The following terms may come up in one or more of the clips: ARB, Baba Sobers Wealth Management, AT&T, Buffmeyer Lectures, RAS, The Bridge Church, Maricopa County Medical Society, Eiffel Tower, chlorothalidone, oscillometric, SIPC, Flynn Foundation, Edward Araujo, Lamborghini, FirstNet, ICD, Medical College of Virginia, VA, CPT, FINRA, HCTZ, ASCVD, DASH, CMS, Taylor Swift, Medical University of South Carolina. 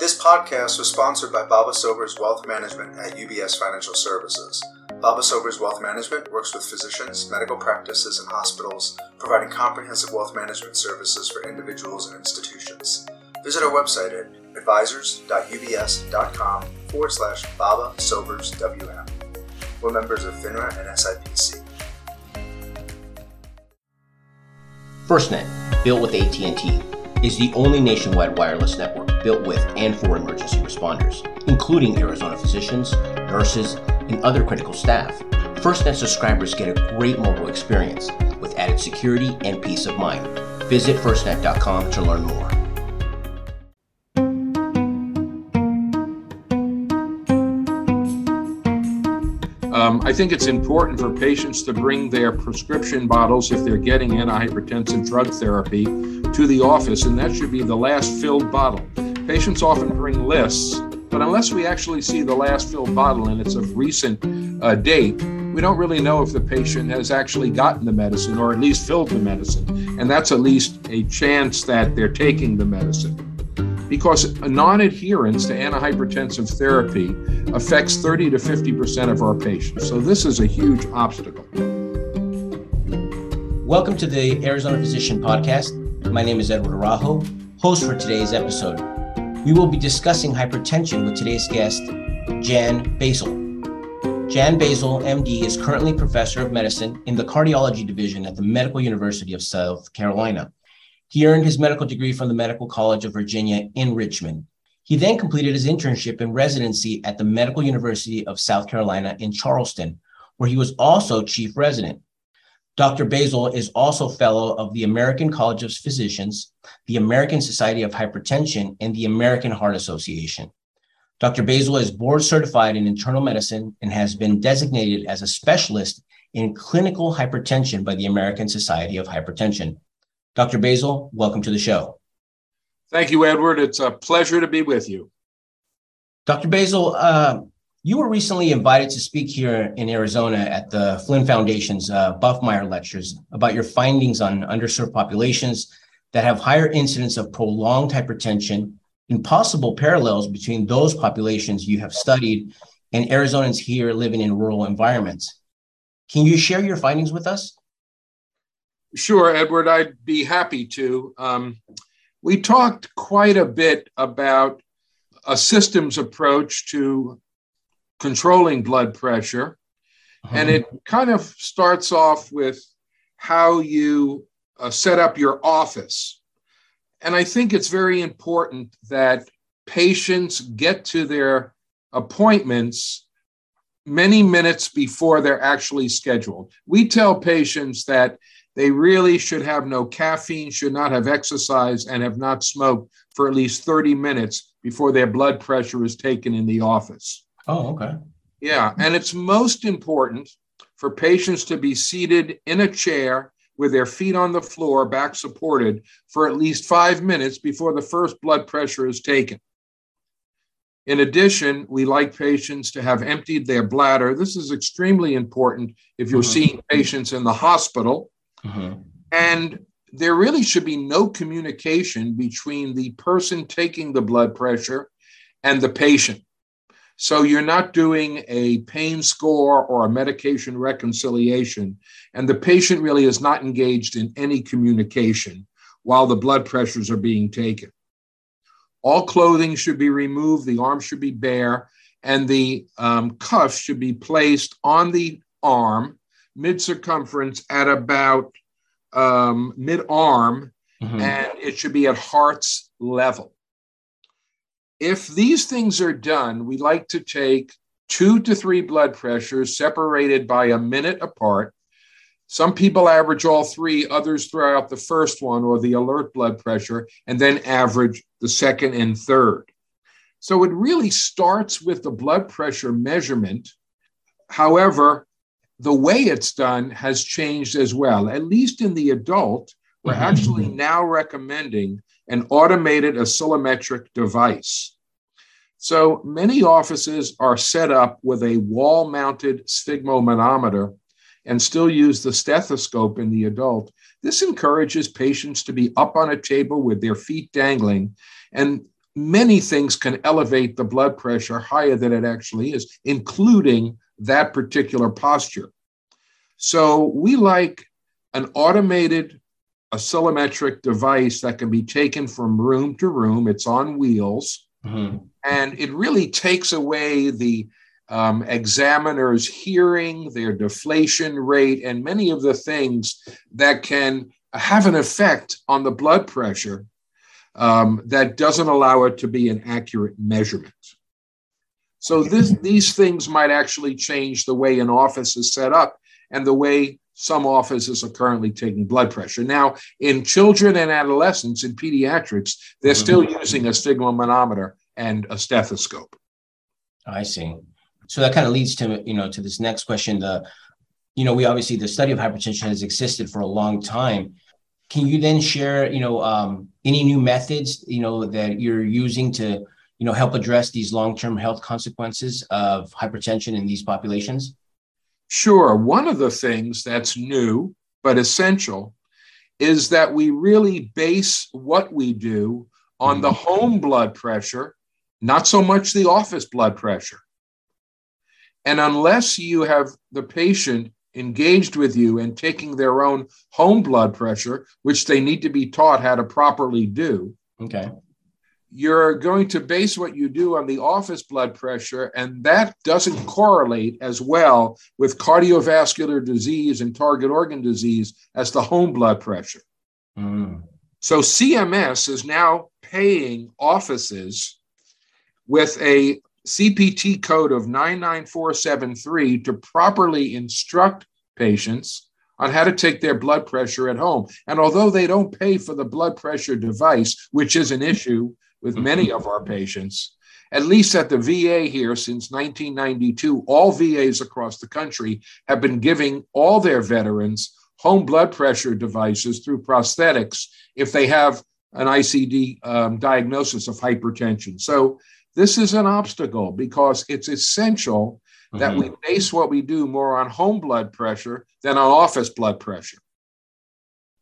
This podcast was sponsored by Baba Sobers Wealth Management at UBS Financial Services. Baba Sobers Wealth Management works with physicians, medical practices, and hospitals, providing comprehensive wealth management services for individuals and institutions. Visit our website at advisors.ubs.com/Baba Sobers WM. We're members of FINRA and SIPC. FirstNet, built with AT&T, is the only nationwide wireless network built with and for emergency responders, including Arizona physicians, nurses, and other critical staff. FirstNet subscribers get a great mobile experience with added security and peace of mind. Visit firstnet.com to learn more. I think it's important for patients to bring their prescription bottles, if they're getting antihypertensive drug therapy, to the office, and that should be the last filled bottle. Patients often bring lists, but unless we actually see the last filled bottle and it's of recent date, we don't really know if the patient has actually gotten the medicine or at least filled the medicine, and that's at least a chance that they're taking the medicine. Because non-adherence to antihypertensive therapy affects 30 to 50% of our patients. So this is a huge obstacle. Welcome to the Arizona Physician Podcast. My name is Edward Araujo, host for today's episode. We will be discussing hypertension with today's guest, Jan Basile. Jan Basile, MD, is currently professor of medicine in the cardiology division at the Medical University of South Carolina. He earned his medical degree from the Medical College of Virginia in Richmond. He then completed his internship and residency at the Medical University of South Carolina in Charleston, where he was also chief resident. Dr. Basile is also fellow of the American College of Physicians, the American Society of Hypertension, and the American Heart Association. Dr. Basile is board certified in internal medicine and has been designated as a specialist in clinical hypertension by the American Society of Hypertension. Dr. Basile, welcome to the show. Thank you, Edward. It's a pleasure to be with you. Dr. Basile, you were recently invited to speak here in Arizona at the Flynn Foundation's Buffmeyer Lectures about your findings on underserved populations that have higher incidence of prolonged hypertension and possible parallels between those populations you have studied and Arizonans here living in rural environments. Can you share your findings with us? Sure, Edward, I'd be happy to. We talked quite a bit about a systems approach to controlling blood pressure, and it kind of starts off with how you set up your office. And I think it's very important that patients get to their appointments many minutes before they're actually scheduled. We tell patients that they really should have no caffeine, should not have exercised, and have not smoked for at least 30 minutes before their blood pressure is taken in the office. Oh, okay. Yeah, and it's most important for patients to be seated in a chair with their feet on the floor, back supported, for at least 5 minutes before the first blood pressure is taken. In addition, we like patients to have emptied their bladder. This is extremely important if you're seeing patients in the hospital. And there really should be no communication between the person taking the blood pressure and the patient. So you're not doing a pain score or a medication reconciliation, and the patient really is not engaged in any communication while the blood pressures are being taken. All clothing should be removed, the arm should be bare, and the cuff should be placed on the arm mid-circumference at about mid-arm, and it should be at heart's level. If these things are done, we like to take 2 to 3 blood pressures separated by a minute apart. Some people average all three, others throw out the first one or the alert blood pressure, and then average the second and third. So it really starts with the blood pressure measurement. However, the way it's done has changed as well. At least in the adult, we're actually now recommending an automated oscillometric device. So many offices are set up with a wall-mounted sphygmomanometer and still use the stethoscope in the adult. This encourages patients to be up on a table with their feet dangling, and many things can elevate the blood pressure higher than it actually is, including that particular posture. So we like an automated oscillometric device that can be taken from room to room. It's on wheels. Mm-hmm. And it really takes away the examiner's hearing, their deflation rate, and many of the things that can have an effect on the blood pressure that doesn't allow it to be an accurate measurement. So these things might actually change the way an office is set up and the way some offices are currently taking blood pressure. Now, in children and adolescents, in pediatrics, they're still using a sphygmomanometer and a stethoscope. I see. So that kind of leads to, to this next question. The study of hypertension has existed for a long time. Can you then share, any new methods, that you're using to, help address these long-term health consequences of hypertension in these populations? Sure. One of the things that's new but essential is that we really base what we do on the home blood pressure, not so much the office blood pressure. And unless you have the patient engaged with you and taking their own home blood pressure, which they need to be taught how to properly do, okay, you're going to base what you do on the office blood pressure, and that doesn't correlate as well with cardiovascular disease and target organ disease as the home blood pressure. Mm. So CMS is now paying offices with a CPT code of 99473 to properly instruct patients on how to take their blood pressure at home. And although they don't pay for the blood pressure device, which is an issue with many of our patients, at least at the VA here since 1992, all VAs across the country have been giving all their veterans home blood pressure devices through prosthetics if they have an ICD diagnosis of hypertension. So this is an obstacle because it's essential that we base what we do more on home blood pressure than on office blood pressure.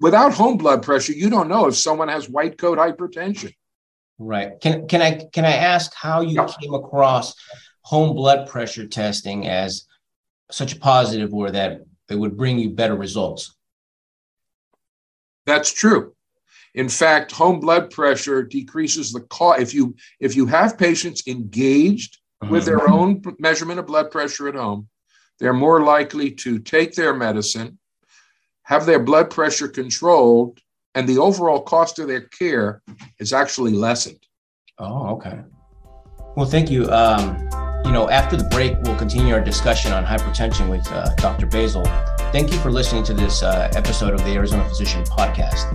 Without home blood pressure, you don't know if someone has white coat hypertension. Right. Can I ask how you came across home blood pressure testing as such a positive, or that it would bring you better results? That's true. In fact, home blood pressure decreases the cost. If you have patients engaged with their own measurement of blood pressure at home, they're more likely to take their medicine, have their blood pressure controlled, and the overall cost of their care is actually lessened. Oh, okay. Well, thank you. After the break, we'll continue our discussion on hypertension with Dr. Basile. Thank you for listening to this episode of the Arizona Physician Podcast.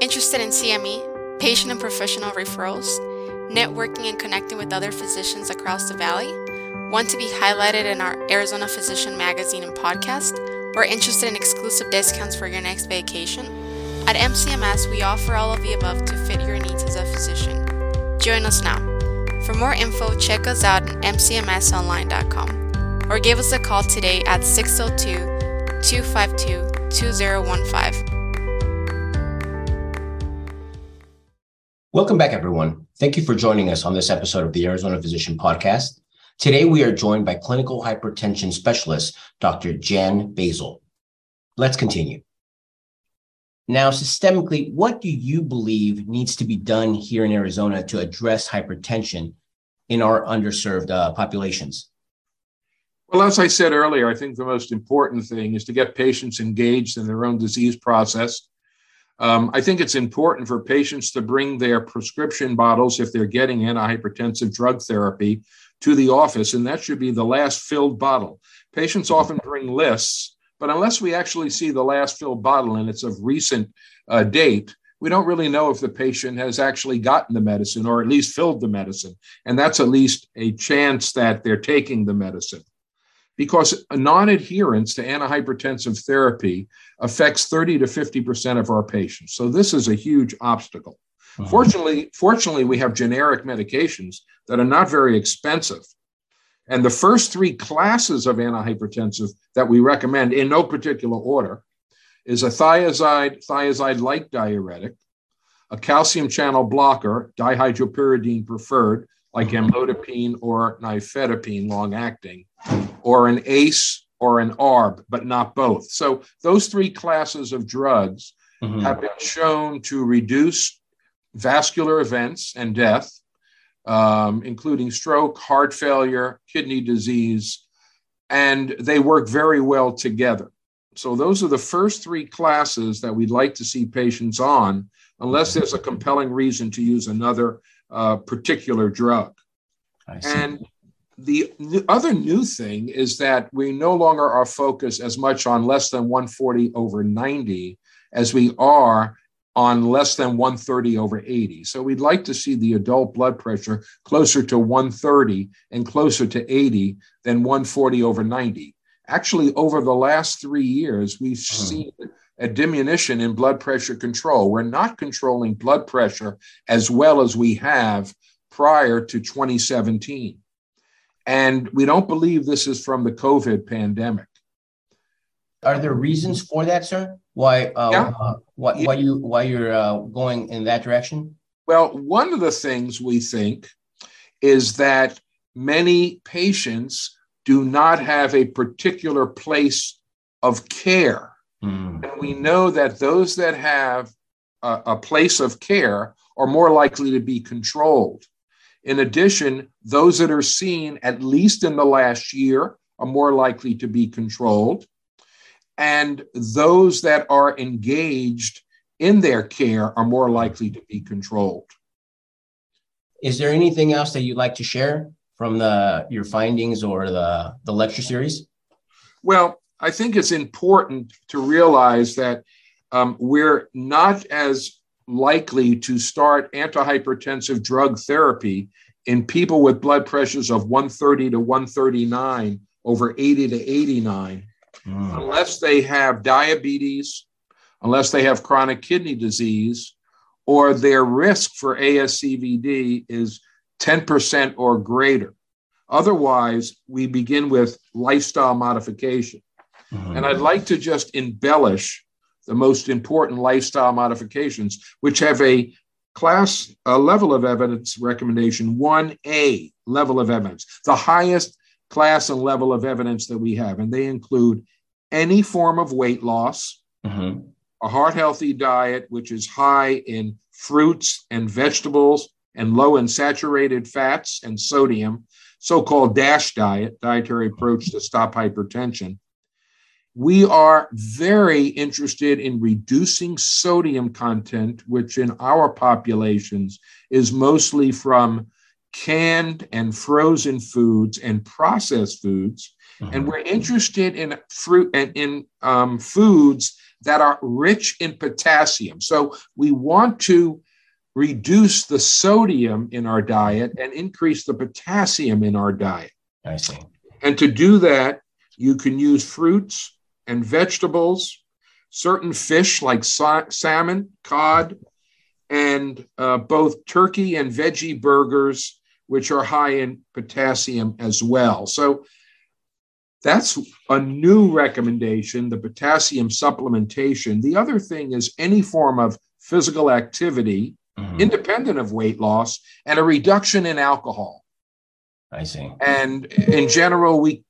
Interested in CME, patient and professional referrals, networking and connecting with other physicians across the valley? Want to be highlighted in our Arizona Physician magazine and podcast? Or interested in exclusive discounts for your next vacation? At MCMS, we offer all of the above to fit your needs as a physician. Join us now. For more info, check us out at mcmsonline.com or give us a call today at 602-252-2015. Welcome back, everyone. Thank you for joining us on this episode of the Arizona Physician Podcast. Today, we are joined by clinical hypertension specialist, Dr. Jan Basile. Let's continue. Now, systemically, what do you believe needs to be done here in Arizona to address hypertension in our underserved populations? Well, as I said earlier, I think the most important thing is to get patients engaged in their own disease process. I think it's important for patients to bring their prescription bottles, if they're getting antihypertensive drug therapy, to the office, and that should be the last filled bottle. Patients often bring lists, but unless we actually see the last filled bottle and it's of recent date, we don't really know if the patient has actually gotten the medicine or at least filled the medicine, and that's at least a chance that they're taking the medicine. Because non-adherence to antihypertensive therapy affects 30 to 50% of our patients. So this is a huge obstacle. Wow. Fortunately, we have generic medications that are not very expensive. And the first three classes of antihypertensive that we recommend in no particular order is a thiazide-like diuretic, a calcium channel blocker, dihydropyridine preferred, like amlodipine or nifedipine, long-acting, or an ACE or an ARB, but not both. So those three classes of drugs have been shown to reduce vascular events and death, including stroke, heart failure, kidney disease, and they work very well together. So those are the first three classes that we'd like to see patients on, unless there's a compelling reason to use another particular drug. And the other new thing is that we no longer are focused as much on less than 140/90 as we are on less than 130/80. So we'd like to see the adult blood pressure closer to 130 and closer to 80 than 140/90. Actually, over the last 3 years, we've seen a diminution in blood pressure control. We're not controlling blood pressure as well as we have prior to 2017. And we don't believe this is from the COVID pandemic. Are there reasons for that, sir? Why you're going in that direction? Well, one of the things we think is that many patients do not have a particular place of care. And we know that those that have a place of care are more likely to be controlled. In addition, those that are seen, at least in the last year, are more likely to be controlled. And those that are engaged in their care are more likely to be controlled. Is there anything else that you'd like to share from your findings or the lecture series? Well, I think it's important to realize that we're not as likely to start antihypertensive drug therapy in people with blood pressures of 130/139 over 80/89. Unless they have diabetes, unless they have chronic kidney disease, or their risk for ASCVD is 10% or greater. Otherwise, we begin with lifestyle modification. And I'd like to just embellish the most important lifestyle modifications, which have a level of evidence recommendation, 1A level of evidence, the highest class and level of evidence that we have. And they include any form of weight loss, a heart-healthy diet, which is high in fruits and vegetables and low in saturated fats and sodium, so-called DASH diet, dietary approach to stop hypertension. We are very interested in reducing sodium content, which in our populations is mostly from canned and frozen foods and processed foods. And we're interested in fruit and in foods that are rich in potassium. So we want to reduce the sodium in our diet and increase the potassium in our diet. I see. And to do that, you can use fruits and vegetables, certain fish like salmon, cod, and both turkey and veggie burgers, which are high in potassium as well. So that's a new recommendation, the potassium supplementation. The other thing is any form of physical activity, independent of weight loss, and a reduction in alcohol. I see. And in general, we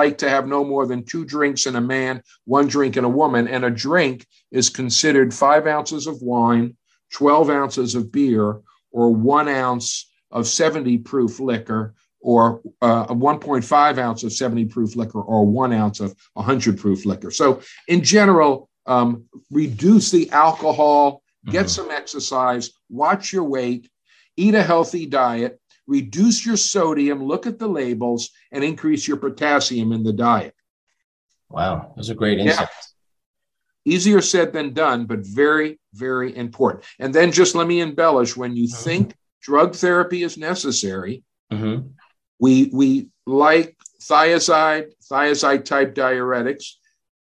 like to have no more than 2 drinks in a man, 1 drink in a woman, and a drink is considered 5 ounces of wine, 12 ounces of beer, or 1 ounce of 70 proof liquor, or 1.5 ounce of 70 proof liquor, or 1 ounce of 100 proof liquor. So in general, reduce the alcohol, get some exercise, watch your weight, eat a healthy diet, reduce your sodium, look at the labels, and increase your potassium in the diet. Wow, those are great insights. Yeah. Easier said than done, but very, very important. And then just let me embellish. When you think drug therapy is necessary, we like thiazide-type diuretics.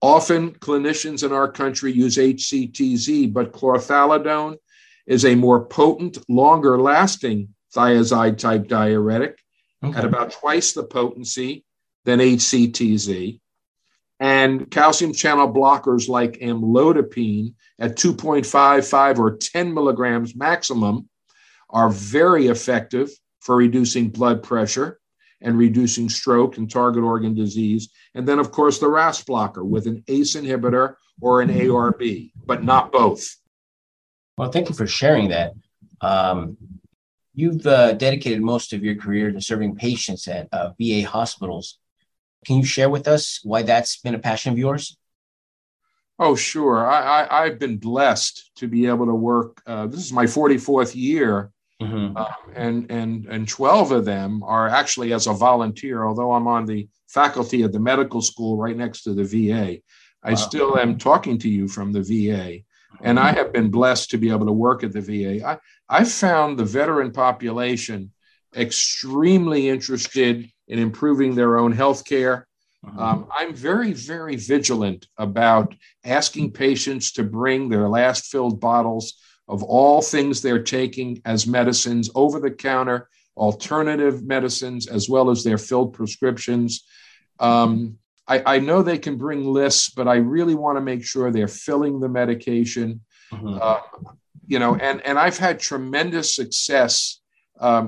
Often clinicians in our country use HCTZ, but chlorothalidone is a more potent, longer-lasting thiazide-type diuretic at about twice the potency than HCTZ. And calcium channel blockers like amlodipine at 2.5, 5, or 10 milligrams maximum are very effective for reducing blood pressure and reducing stroke and target organ disease. And then, of course, the RAS blocker with an ACE inhibitor or an ARB, but not both. Well, thank you for sharing that. You've dedicated most of your career to serving patients at VA hospitals. Can you share with us why that's been a passion of yours? Oh, sure. I've been blessed to be able to work. This is my 44th year, and 12 of them are actually as a volunteer, although I'm on the faculty of the medical school right next to the VA. I still am talking to you from the VA, and I have been blessed to be able to work at the VA. I found the veteran population extremely interested in improving their own health care. I'm very, very vigilant about asking patients to bring their last filled bottles of all things they're taking as medicines, over-the-counter, alternative medicines, as well as their filled prescriptions. I know they can bring lists, but I really want to make sure they're filling the medication. And I've had tremendous success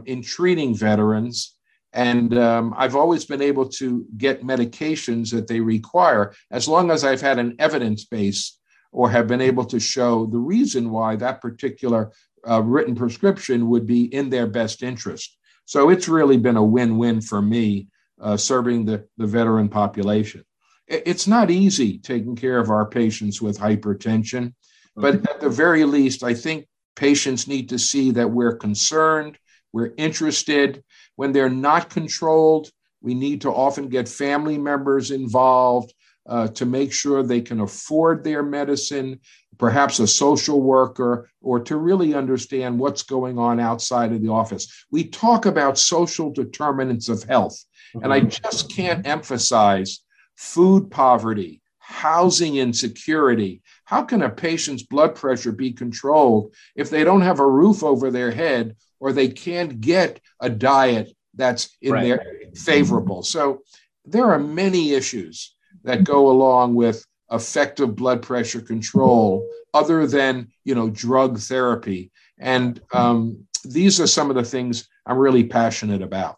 in treating veterans. And I've always been able to get medications that they require, as long as I've had an evidence base or have been able to show the reason why that particular written prescription would be in their best interest. So it's really been a win-win for me, serving the veteran population. It's not easy taking care of our patients with hypertension, but at the very least, I think patients need to see that we're concerned, we're interested. When they're not controlled, we need to often get family members involved to make sure they can afford their medicine, perhaps a social worker, or to really understand what's going on outside of the office. We talk about social determinants of health, and I just can't emphasize food poverty, housing insecurity. How can a patient's blood pressure be controlled if they don't have a roof over their head or they can't get a diet that's in their favorable? So there are many issues that go along with effective blood pressure control other than, drug therapy. And these are some of the things I'm really passionate about.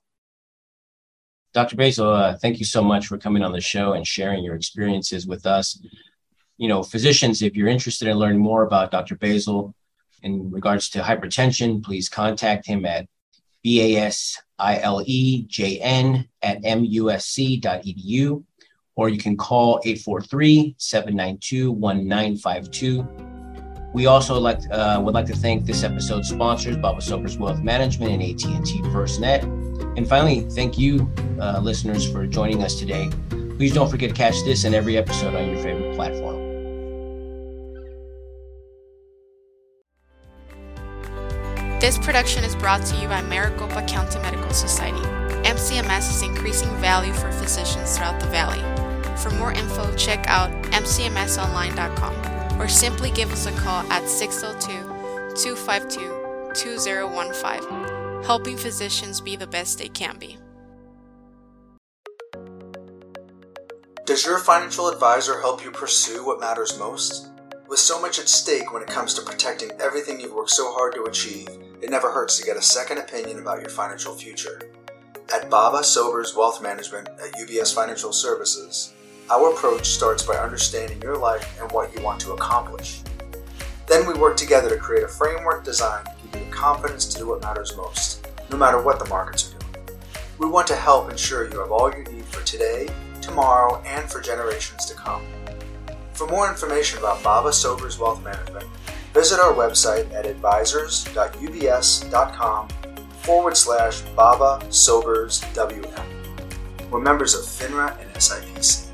Dr. Basile, thank you so much for coming on the show and sharing your experiences with us. Physicians, if you're interested in learning more about Dr. Basile, in regards to hypertension, please contact him at basilejn@musc.edu, or you can call 843-792-1952. We also would like to thank this episode's sponsors, Baba Sobers Wealth Management and AT&T FirstNet. And finally, thank you, listeners, for joining us today. Please don't forget to catch this and every episode on your favorite platform. This production is brought to you by Maricopa County Medical Society. MCMS is increasing value for physicians throughout the valley. For more info, check out mcmsonline.com or simply give us a call at 602-252-2015, helping physicians be the best they can be. Does your financial advisor help you pursue what matters most? With so much at stake when it comes to protecting everything you've worked so hard to achieve, it never hurts to get a second opinion about your financial future. At Baba Sobers Wealth Management at UBS Financial Services, our approach starts by understanding your life and what you want to accomplish. Then we work together to create a framework designed to give you the confidence to do what matters most, no matter what the markets are doing. We want to help ensure you have all you need for today, tomorrow, and for generations to come. For more information about Baba Sobers Wealth Management, visit our website at advisors.ubs.com/Baba Sobers WM. We're members of FINRA and SIPC.